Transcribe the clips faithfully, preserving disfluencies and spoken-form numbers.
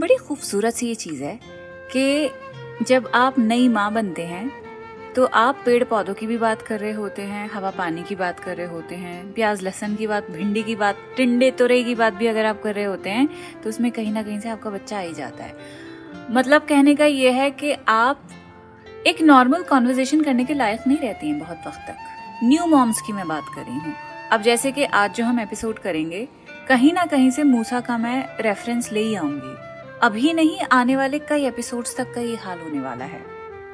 बड़ी खूबसूरत सी ये चीज़ है कि जब आप नई माँ बनते हैं तो आप पेड़ पौधों की भी बात कर रहे होते हैं, हवा पानी की बात कर रहे होते हैं, प्याज लहसुन की बात, भिंडी की बात, टिंडे तोरे की बात भी अगर आप कर रहे होते हैं तो उसमें कहीं ना कहीं से आपका बच्चा आ ही जाता है। मतलब कहने का ये है कि आप एक नॉर्मल कॉन्वर्जेशन करने के लायक नहीं रहती हैं बहुत वक्त तक। न्यू मॉम्स की मैं बात कर रही हूँ। अब जैसे कि आज जो हम एपिसोड करेंगे, कहीं ना कहीं से मूसा का मैं रेफरेंस ले ही आऊँगी। अभी नहीं, आने वाले कई एपिसोड्स तक का ये हाल होने वाला है।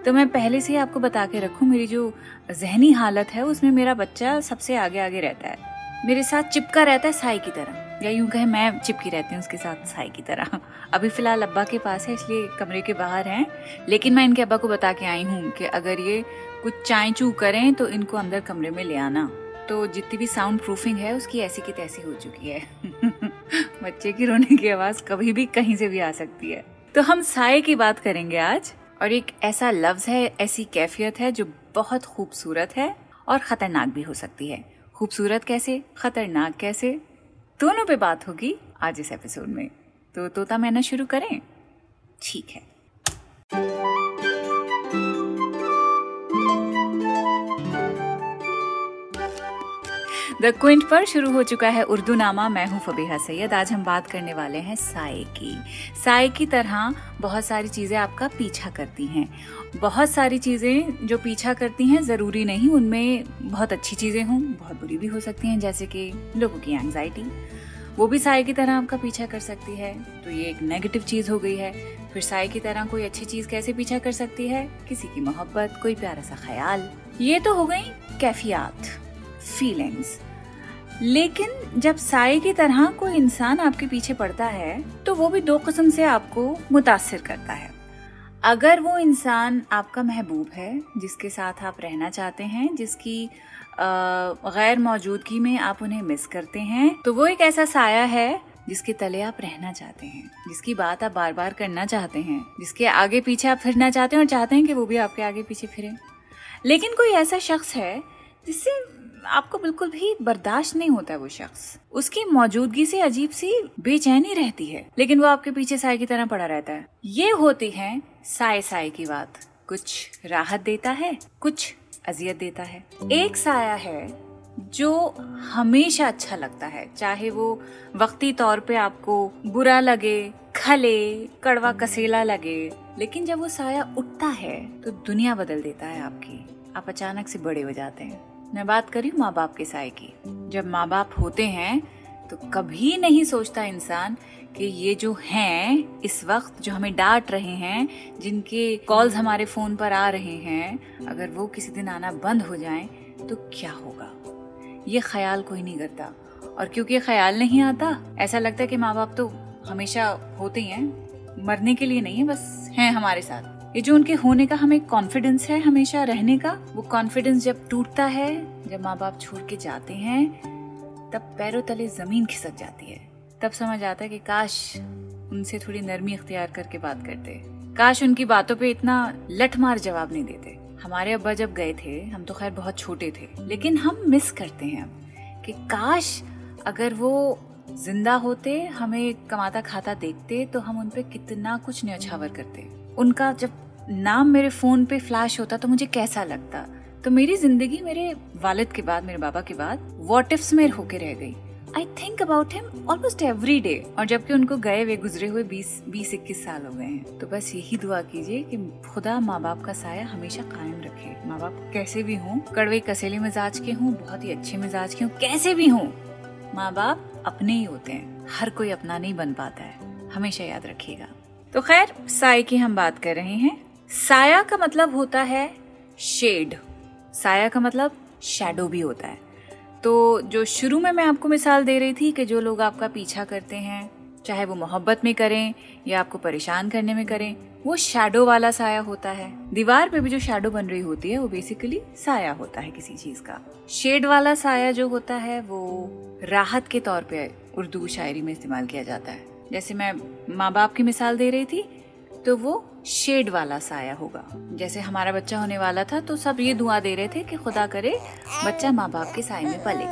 तो मैं पहले से ही आपको बता के रखूँ, मेरी जो जहनी हालत है उसमें मेरा बच्चा सबसे आगे आगे रहता है, मेरे साथ चिपका रहता है साई की तरह, या यूँ कहे मैं चिपकी रहती हूँ उसके साथ साई की तरह। अभी फ़िलहाल अब्बा के पास है, इसलिए कमरे के बाहर हैं, लेकिन मैं इनके अब्बा को बता के आई हूँ कि अगर ये कुछ चाय चू करें तो इनको अंदर कमरे में ले आना। तो जितनी भी साउंड प्रूफिंग है उसकी ऐसी की तैसी हो चुकी है। बच्चे की रोने की आवाज़ कभी भी कहीं से भी आ सकती है। तो हम साये की बात करेंगे आज, और एक ऐसा लफ्ज है, ऐसी कैफियत है जो बहुत खूबसूरत है और ख़तरनाक भी हो सकती है। खूबसूरत कैसे, ख़तरनाक कैसे, दोनों पे बात होगी आज इस एपिसोड में। तो तोता मैना शुरू करें? ठीक है। द क्विंट पर शुरू हो चुका है उर्दू नामा। मैं हूँ फबेहा सैयद। आज हम बात करने वाले हैं साये की। साये की तरह बहुत सारी चीज़ें आपका पीछा करती हैं। बहुत सारी चीज़ें जो पीछा करती हैं, ज़रूरी नहीं उनमें बहुत अच्छी चीज़ें हों, बहुत बुरी भी हो सकती हैं, जैसे कि लोगों की एंग्जाइटी, वो भी साये की तरह आपका पीछा कर सकती है। तो ये एक नेगेटिव चीज़ हो गई है। फिर साये की तरह कोई अच्छी चीज़ कैसे पीछा कर सकती है? किसी की मोहब्बत, कोई प्यारा सा ख्याल। ये तो हो गई कैफियत, फीलिंग्स। लेकिन जब साये की तरह कोई इंसान आपके पीछे पड़ता है तो वो भी दो किस्म से आपको मुतासिर करता है। अगर वो इंसान आपका महबूब है, जिसके साथ आप रहना चाहते हैं, जिसकी गैर मौजूदगी में आप उन्हें मिस करते हैं, तो वो एक ऐसा साया है जिसके तले आप रहना चाहते हैं, जिसकी बात आप बार बार करना चाहते हैं, जिसके आगे पीछे आप फिरना चाहते हैं और चाहते हैं कि वो भी आपके आगे पीछे फिरे। लेकिन कोई ऐसा शख्स है जिससे आपको बिल्कुल भी बर्दाश्त नहीं होता है, वो शख्स, उसकी मौजूदगी से अजीब सी बेचैनी रहती है, लेकिन वो आपके पीछे साये की तरह पड़ा रहता है। ये होती है साये साये की बात। कुछ राहत देता है, कुछ अजियत देता है। एक साया है जो हमेशा अच्छा लगता है, चाहे वो वक्ती तौर पे आपको बुरा लगे, खले, कड़वा कसेला लगे, लेकिन जब वो साया उठता है तो दुनिया बदल देता है आपकी। आप अचानक से बड़े हो जाते हैं। मैं बात करी माँ बाप के साये की। जब माँ बाप होते हैं तो कभी नहीं सोचता इंसान कि ये जो हैं इस वक्त, जो हमें डांट रहे हैं, जिनके कॉल्स हमारे फ़ोन पर आ रहे हैं, अगर वो किसी दिन आना बंद हो जाएं तो क्या होगा, ये ख्याल कोई नहीं करता। और क्योंकि ये ख्याल नहीं आता, ऐसा लगता है कि माँ बाप तो हमेशा होते ही हैं, मरने के लिए नहीं है, बस हैं हमारे साथ। ये जो उनके होने का हमें कॉन्फिडेंस है, हमेशा रहने का, वो कॉन्फिडेंस जब टूटता है, जब माँ बाप छोड़ के जाते हैं, तब पैरों तले ज़मीन खिसक जाती है। तब समझ आता है कि काश उनसे थोड़ी नरमी इख्तियार करके बात करते, काश उनकी बातों पे इतना लठमार जवाब नहीं देते। हमारे अब्बा जब गए थे, हम तो खैर बहुत छोटे थे, लेकिन हम मिस करते हैं अब कि काश अगर वो जिंदा होते, हमें कमाता खाता देखते, तो हम उन पर कितना कुछ न्यौछावर करते। उनका जब नाम मेरे फ़ोन पे फ्लैश होता तो मुझे कैसा लगता। तो मेरी ज़िंदगी मेरे वालिद के बाद, मेरे बाबा के बाद, व्हाट इफ्स में होके रह गई। I think about him almost every day. और जबकि उनको गए हुए गुजरे हुए बीस बीस इक्कीस साल हो गए हैं। तो बस यही दुआ कीजिए कि खुदा माँ बाप का साया हमेशा कायम रखे। माँ बाप कैसे भी हों, कड़वे कसेले मिजाज के हों, बहुत ही अच्छे मिजाज के हों, कैसे भी हों, माँ बाप अपने ही होते हैं। हर कोई अपना नहीं बन पाता है, हमेशा याद रखिएगा। तो खैर, साये की हम बात कर रहे हैं। साया का मतलब होता है शेड। साया का मतलब शैडो भी होता है। तो जो शुरू में मैं आपको मिसाल दे रही थी कि जो लोग आपका पीछा करते हैं, चाहे वो मोहब्बत में करें या आपको परेशान करने में करें, वो शैडो वाला साया होता है। दीवार पे भी जो शैडो बन रही होती है वो बेसिकली साया होता है किसी चीज़ का। शेड वाला साया जो होता है वो राहत के तौर पे उर्दू शायरी में इस्तेमाल किया जाता है। जैसे मैं माँ बाप की मिसाल दे रही थी तो वो शेड वाला साया होगा। जैसे हमारा बच्चा होने वाला था तो सब ये दुआ दे रहे थे कि खुदा करे बच्चा माँ बाप के साये में पले।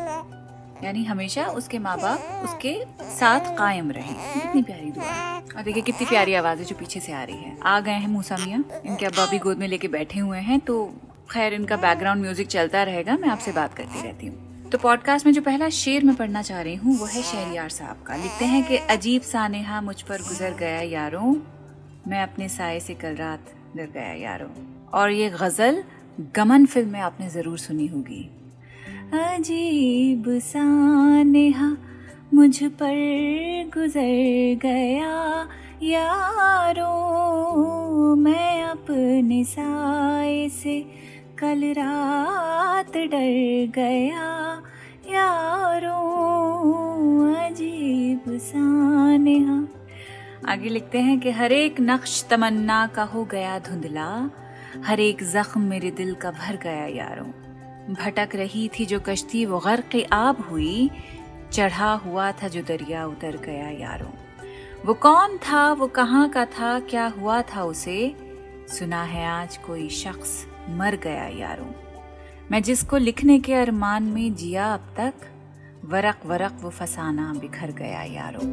यानी हमेशा उसके माँ बाप उसके साथ कायम रहे। कितनी प्यारी दुआ है। और देखिए कितनी प्यारी आवाज़ें जो पीछे से आ रही है। आ गए हैं मूसा मियाँ, इनके अब्बा भी गोद में लेके बैठे हुए हैं, तो खैर इनका बैकग्राउंड म्यूजिक चलता रहेगा, मैं आपसे बात करती रहती हूँ। तो पॉडकास्ट में जो पहला शेर मैं पढ़ना चाह रही हूँ वो है शाहिर यार साहब का। लिखते हैं कि अजीब सा नेहा मुझ पर गुजर गया यारों, मैं अपने साये से कल रात डर गया यारों। और ये गज़ल गमन फिल्म में आपने ज़रूर सुनी होगी। अजीब सा नेहा मुझ पर गुजर गया यारों, मैं अपने साये से कल रात डर गया यारों। अजीब सा नेहा। आगे लिखते हैं कि हर एक नक्श तमन्ना का हो गया धुंधला, हर एक जख्म मेरे दिल का भर गया यारों। भटक रही थी जो कश्ती वो गर्क आब हुई, चढ़ा हुआ था जो दरिया उतर गया यारों। वो कौन था, वो कहाँ का था, क्या हुआ था उसे, सुना है आज कोई शख्स मर गया यारों। मैं जिसको लिखने के अरमान में जिया अब तक, वरक वरक वो फसाना बिखर गया यारों।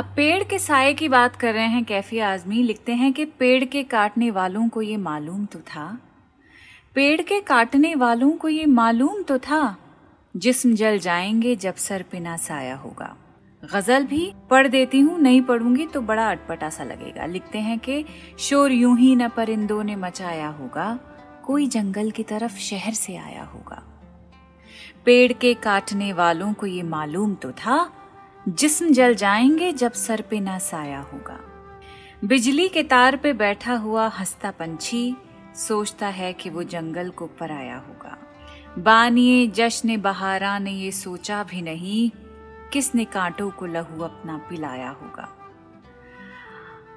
अब पेड़ के साये की बात कर रहे हैं कैफी आज़मी। लिखते हैं कि पेड़ के काटने वालों को ये मालूम तो था, पेड़ के काटने वालों को ये मालूम तो था, जिस्म जल जाएंगे जब सर पे ना साया होगा। गज़ल भी पढ़ देती हूँ, नहीं पढ़ूंगी तो बड़ा अटपटा सा लगेगा। लिखते हैं कि शोर यूं ही न परिंदों ने मचाया होगा, कोई जंगल की तरफ शहर से आया होगा। पेड़ के काटने वालों को ये मालूम तो था, जिस्म जल जाएंगे जब सर पे ना साया होगा। बिजली के तार पे बैठा हुआ हंसता पंछी, सोचता है कि वो जंगल को पराया होगा। बानिए जश्न बहारा ने ये सोचा भी नहीं, किसने कांटों को लहू अपना पिलाया होगा।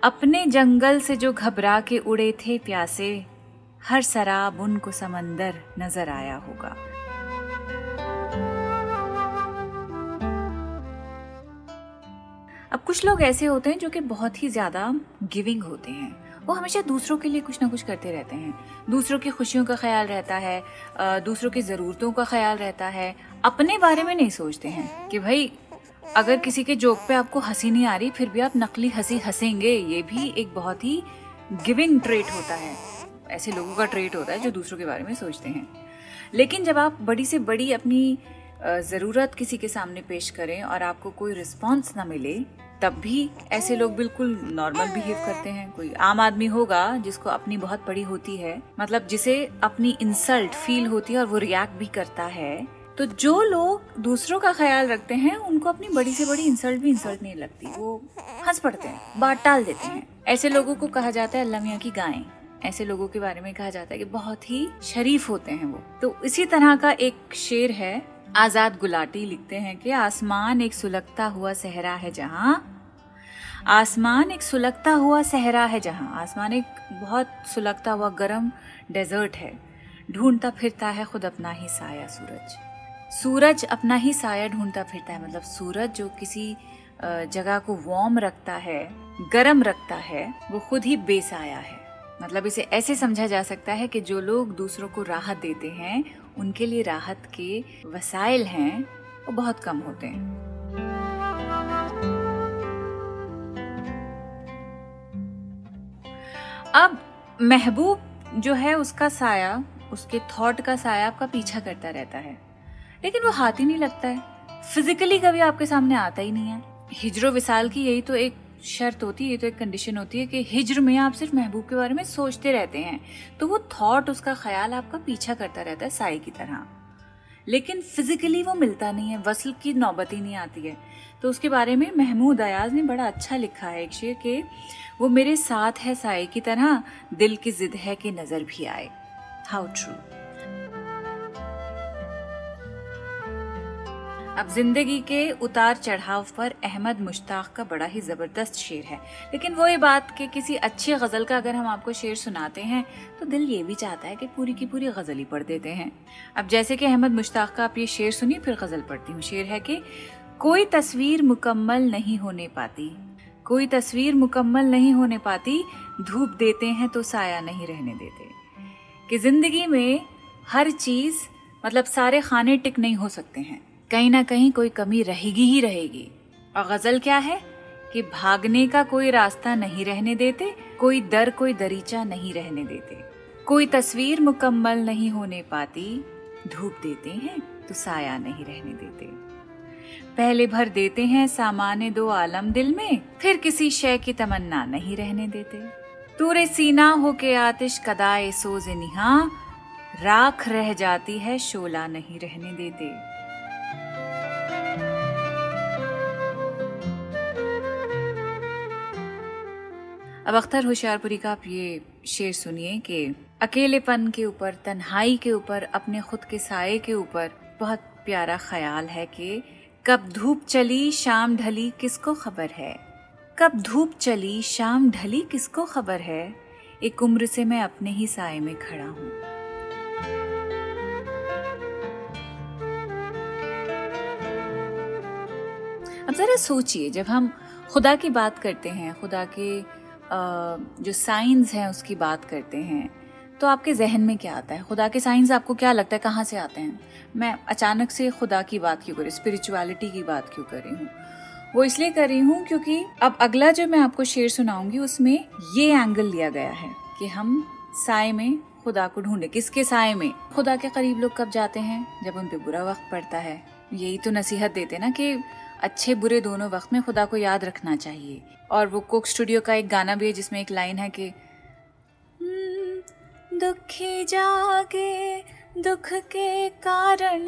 अपने जंगल से जो घबरा के उड़े थे प्यासे, हर सराब उनको समंदर नजर आया होगा। अब कुछ लोग ऐसे होते हैं जो कि बहुत ही ज्यादा गिविंग होते हैं, वो हमेशा दूसरों के लिए कुछ ना कुछ करते रहते हैं। दूसरों की खुशियों का ख्याल रहता है, दूसरों की ज़रूरतों का ख्याल रहता है, अपने बारे में नहीं सोचते हैं कि भाई अगर किसी के जोक पे आपको हंसी नहीं आ रही फिर भी आप नकली हंसी हंसेंगे। ये भी एक बहुत ही गिविंग ट्रेट होता है, ऐसे लोगों का ट्रेट होता है जो दूसरों के बारे में सोचते हैं। लेकिन जब आप बड़ी से बड़ी अपनी ज़रूरत किसी के सामने पेश करें और आपको कोई रिस्पॉन्स ना मिले, तब भी ऐसे लोग बिल्कुल नॉर्मल बिहेव करते हैं। कोई आम आदमी होगा जिसको अपनी बहुत पड़ी होती है, मतलब जिसे अपनी इंसल्ट फील होती है और वो रिएक्ट भी करता है। तो जो लोग दूसरों का ख्याल रखते हैं उनको अपनी बड़ी से बड़ी इंसल्ट भी इंसल्ट नहीं लगती, वो हंस पड़ते हैं, बात टाल देते हैं। ऐसे लोगों को कहा जाता है अल्लाह मियां की गायें। ऐसे लोगों के बारे में कहा जाता है कि बहुत ही शरीफ होते हैं वो। तो इसी तरह का एक शेर है आजाद गुलाटी। लिखते हैं कि आसमान एक सुलगता हुआ सहरा है जहां, आसमान एक सुलगता हुआ सहरा है जहां, आसमान एक बहुत सुलगता हुआ गर्म डेजर्ट है। ढूंढता फिरता है खुद अपना ही साया सूरज, सूरज अपना ही साया ढूंढता फिरता है। मतलब सूरज जो किसी जगह को वार्म रखता है, गर्म रखता है, वो खुद ही बेसाया है। मतलब इसे ऐसे समझा जा सकता है कि जो लोग दूसरों को राहत देते हैं उनके लिए राहत के वसाइल हैं वो बहुत कम होते हैं। अब महबूब जो है उसका साया, उसके थॉट का साया आपका पीछा करता रहता है, लेकिन वो हाथ ही नहीं लगता है, फिजिकली कभी आपके सामने आता ही नहीं है। हिजरो विसाल की यही तो एक शर्त होती है, ये तो एक कंडीशन होती है कि हिज्र में आप सिर्फ महबूब के बारे में सोचते रहते हैं, तो वो थॉट, उसका ख्याल आपका पीछा करता रहता है साई की तरह, लेकिन फिजिकली वो मिलता नहीं है, वसल की नौबत ही नहीं आती है। तो उसके बारे में महमूद अयाज ने बड़ा अच्छा लिखा है एक शेर के, वो मेरे साथ है साई की तरह, दिल की जिद है कि नजर भी आए। How true. अब जिंदगी के उतार चढ़ाव पर अहमद मुश्ताक का बड़ा ही ज़बरदस्त शेर है। लेकिन वो ये बात कि किसी अच्छी गज़ल का अगर हम आपको शेर सुनाते हैं तो दिल ये भी चाहता है कि पूरी की पूरी गज़ल ही पढ़ देते हैं। अब जैसे कि अहमद मुश्ताक का आप ये शेर सुनिए, फिर गज़ल पढ़ती हूँ। शेर है कि कोई तस्वीर मुकम्मल नहीं होने पाती, कोई तस्वीर मुकम्मल नहीं होने पाती, धूप देते हैं तो साया नहीं रहने देते। कि जिंदगी में हर चीज़ मतलब सारे खाने टिक नहीं हो सकते हैं, कहीं ना कहीं कोई कमी रहेगी ही रहेगी। और गज़ल क्या है कि भागने का कोई रास्ता नहीं रहने देते, कोई दर कोई दरीचा नहीं रहने देते, कोई तस्वीर मुकम्मल नहीं होने पाती, धूप देते हैं तो साया नहीं रहने देते। पहले भर देते हैं सामाने दो आलम दिल में, फिर किसी शय की तमन्ना नहीं रहने देते। तूरे सीना होके आतिश कदाए सोज निहा, राख रह जाती है शोला नहीं रहने देते। अब अख्तर होशियारपुरी का आप ये शेर सुनिए कि अकेलेपन के ऊपर, तन्हाई के ऊपर, अपने खुद के साये के ऊपर बहुत प्यारा ख्याल है कि कब धूप चली शाम ढली किसको खबर है, कब धूप चली शाम ढली किसको खबर है, एक उम्र से मैं अपने ही साये में खड़ा हूँ। अब जरा सोचिए, जब हम खुदा की बात करते हैं, खुदा के जो साइंस हैं उसकी बात करते हैं, तो आपके जहन में क्या आता है? खुदा के साइंस आपको क्या लगता है, कहाँ से आते हैं? मैं अचानक से खुदा की बात क्यों करी, स्पिरिचुअलिटी की बात क्यों कर रही हूँ? वो इसलिए कर रही हूँ क्योंकि अब अगला जो मैं आपको शेर सुनाऊंगी उसमें ये एंगल लिया गया है कि हम साए में खुदा को ढूंढे। किसके साए में? खुदा के करीब लोग कब जाते हैं? जब उन पर बुरा वक्त पड़ता है। यही तो नसीहत देते ना कि अच्छे बुरे दोनों वक्त में खुदा को याद रखना चाहिए। और वो कोक स्टूडियो का एक गाना भी है जिसमें एक लाइन है कि दुखी जागे दुख के कारण,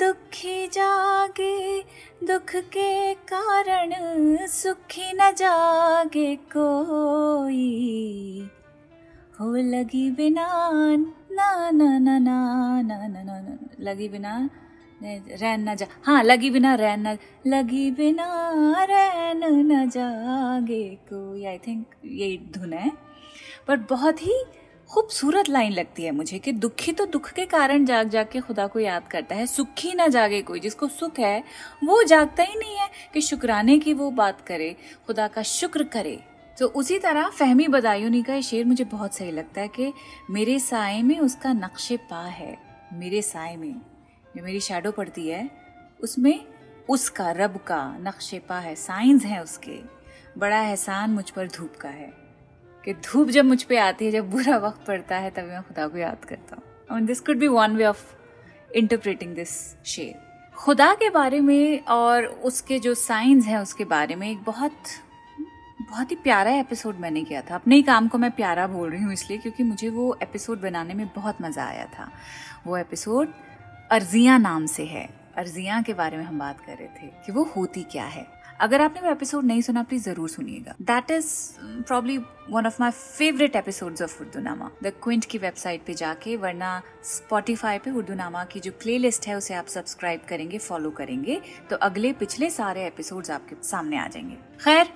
दुखी जागे दुख के कारण, सुखी न जागे कोई, हो लगी बिनान ना ना ना ना ना ना ना लगी बिना रैन ना जा, हाँ लगी बिना रैन ना, लगी बिना रैन ना जागे कोई। आई थिंक ये धुन है, पर बहुत ही खूबसूरत लाइन लगती है मुझे कि दुखी तो दुख के कारण जाग जाग के खुदा को याद करता है, सुखी ना जागे कोई। जिसको सुख है वो जागता ही नहीं है कि शुक्राने की वो बात करे, खुदा का शुक्र करे। तो उसी तरह फहमी बदायूनी का ये शेर मुझे बहुत सही लगता है कि मेरे साए में उसका नक्शे पा है, मेरे साए में जो मेरी शैडो पड़ती है उसमें उसका, रब का नक्शे पा है, साइंस है उसके। बड़ा एहसान मुझ पर धूप का है कि धूप जब मुझ पे आती है, जब बुरा वक्त पड़ता है, तभी मैं खुदा को याद करता हूँ। And this could be one way of interpreting this शेर। खुदा के बारे में और उसके जो साइंस हैं उसके बारे में एक बहुत बहुत ही प्यारा एपिसोड मैंने किया था। अपने ही काम को मैं प्यारा बोल रही हूँ इसलिए क्योंकि मुझे वो एपिसोड बनाने में बहुत मज़ा आया था। वो एपिसोड अर्जियाँ नाम से है। अर्जियाँ के बारे में हम बात कर रहे थे कि वो होती क्या है। अगर आपने वो एपिसोड नहीं सुना प्लीज़ ज़रूर सुनिएगा। That is probably one of my favourite episodes of Urdunama. The Quint की वेबसाइट पे जाके, वरना स्पॉटिफाई पे उर्दूनामा की जो प्लेलिस्ट है उसे आप सब्सक्राइब करेंगे, फॉलो करेंगे तो अगले पिछले सारे एपिसोड्स आपके सामने आ जाएंगे। खैर,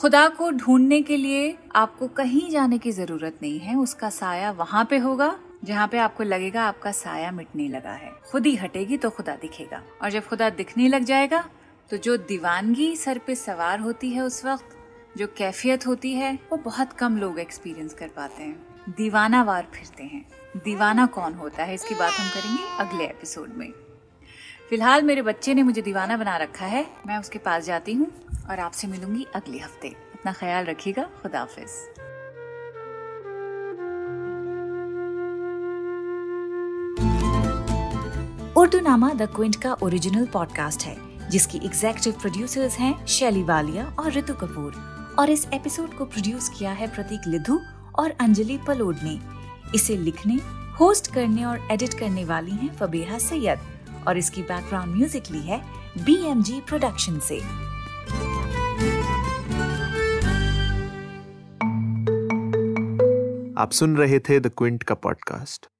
खुदा को ढूंढने के लिए आपको कहीं जाने की ज़रूरत नहीं है। उसका साया वहाँ पे होगा जहाँ पे आपको लगेगा आपका साया मिटने लगा है। खुद ही हटेगी तो खुदा दिखेगा, और जब खुदा दिखने लग जाएगा तो जो दीवानगी सर पे सवार होती है उस वक्त, जो कैफियत होती है, वो बहुत कम लोग एक्सपीरियंस कर पाते हैं। दीवाना वार फिरते हैं। दीवाना कौन होता है इसकी बात हम करेंगे अगले एपिसोड में। फिलहाल मेरे बच्चे ने मुझे दीवाना बना रखा है, मैं उसके पास जाती हूँ और आपसे मिलूंगी अगले हफ्ते। अपना ख्याल रखिएगा। खुदा हाफिज। उर्दूनामा द क्विंट का ओरिजिनल पॉडकास्ट है जिसकी एग्जेक्टिव प्रोड्यूसर्स हैं शैली वालिया और ऋतु कपूर, और इस एपिसोड को प्रोड्यूस किया है प्रतीक लिधु और अंजलि पलोड ने। इसे लिखने, होस्ट करने और एडिट करने वाली हैं फबेहा सैयद, और इसकी बैकग्राउंड म्यूजिक ली है बी एम जी प्रोडक्शन से। आप सुन रहे थे द क्विंट का पॉडकास्ट।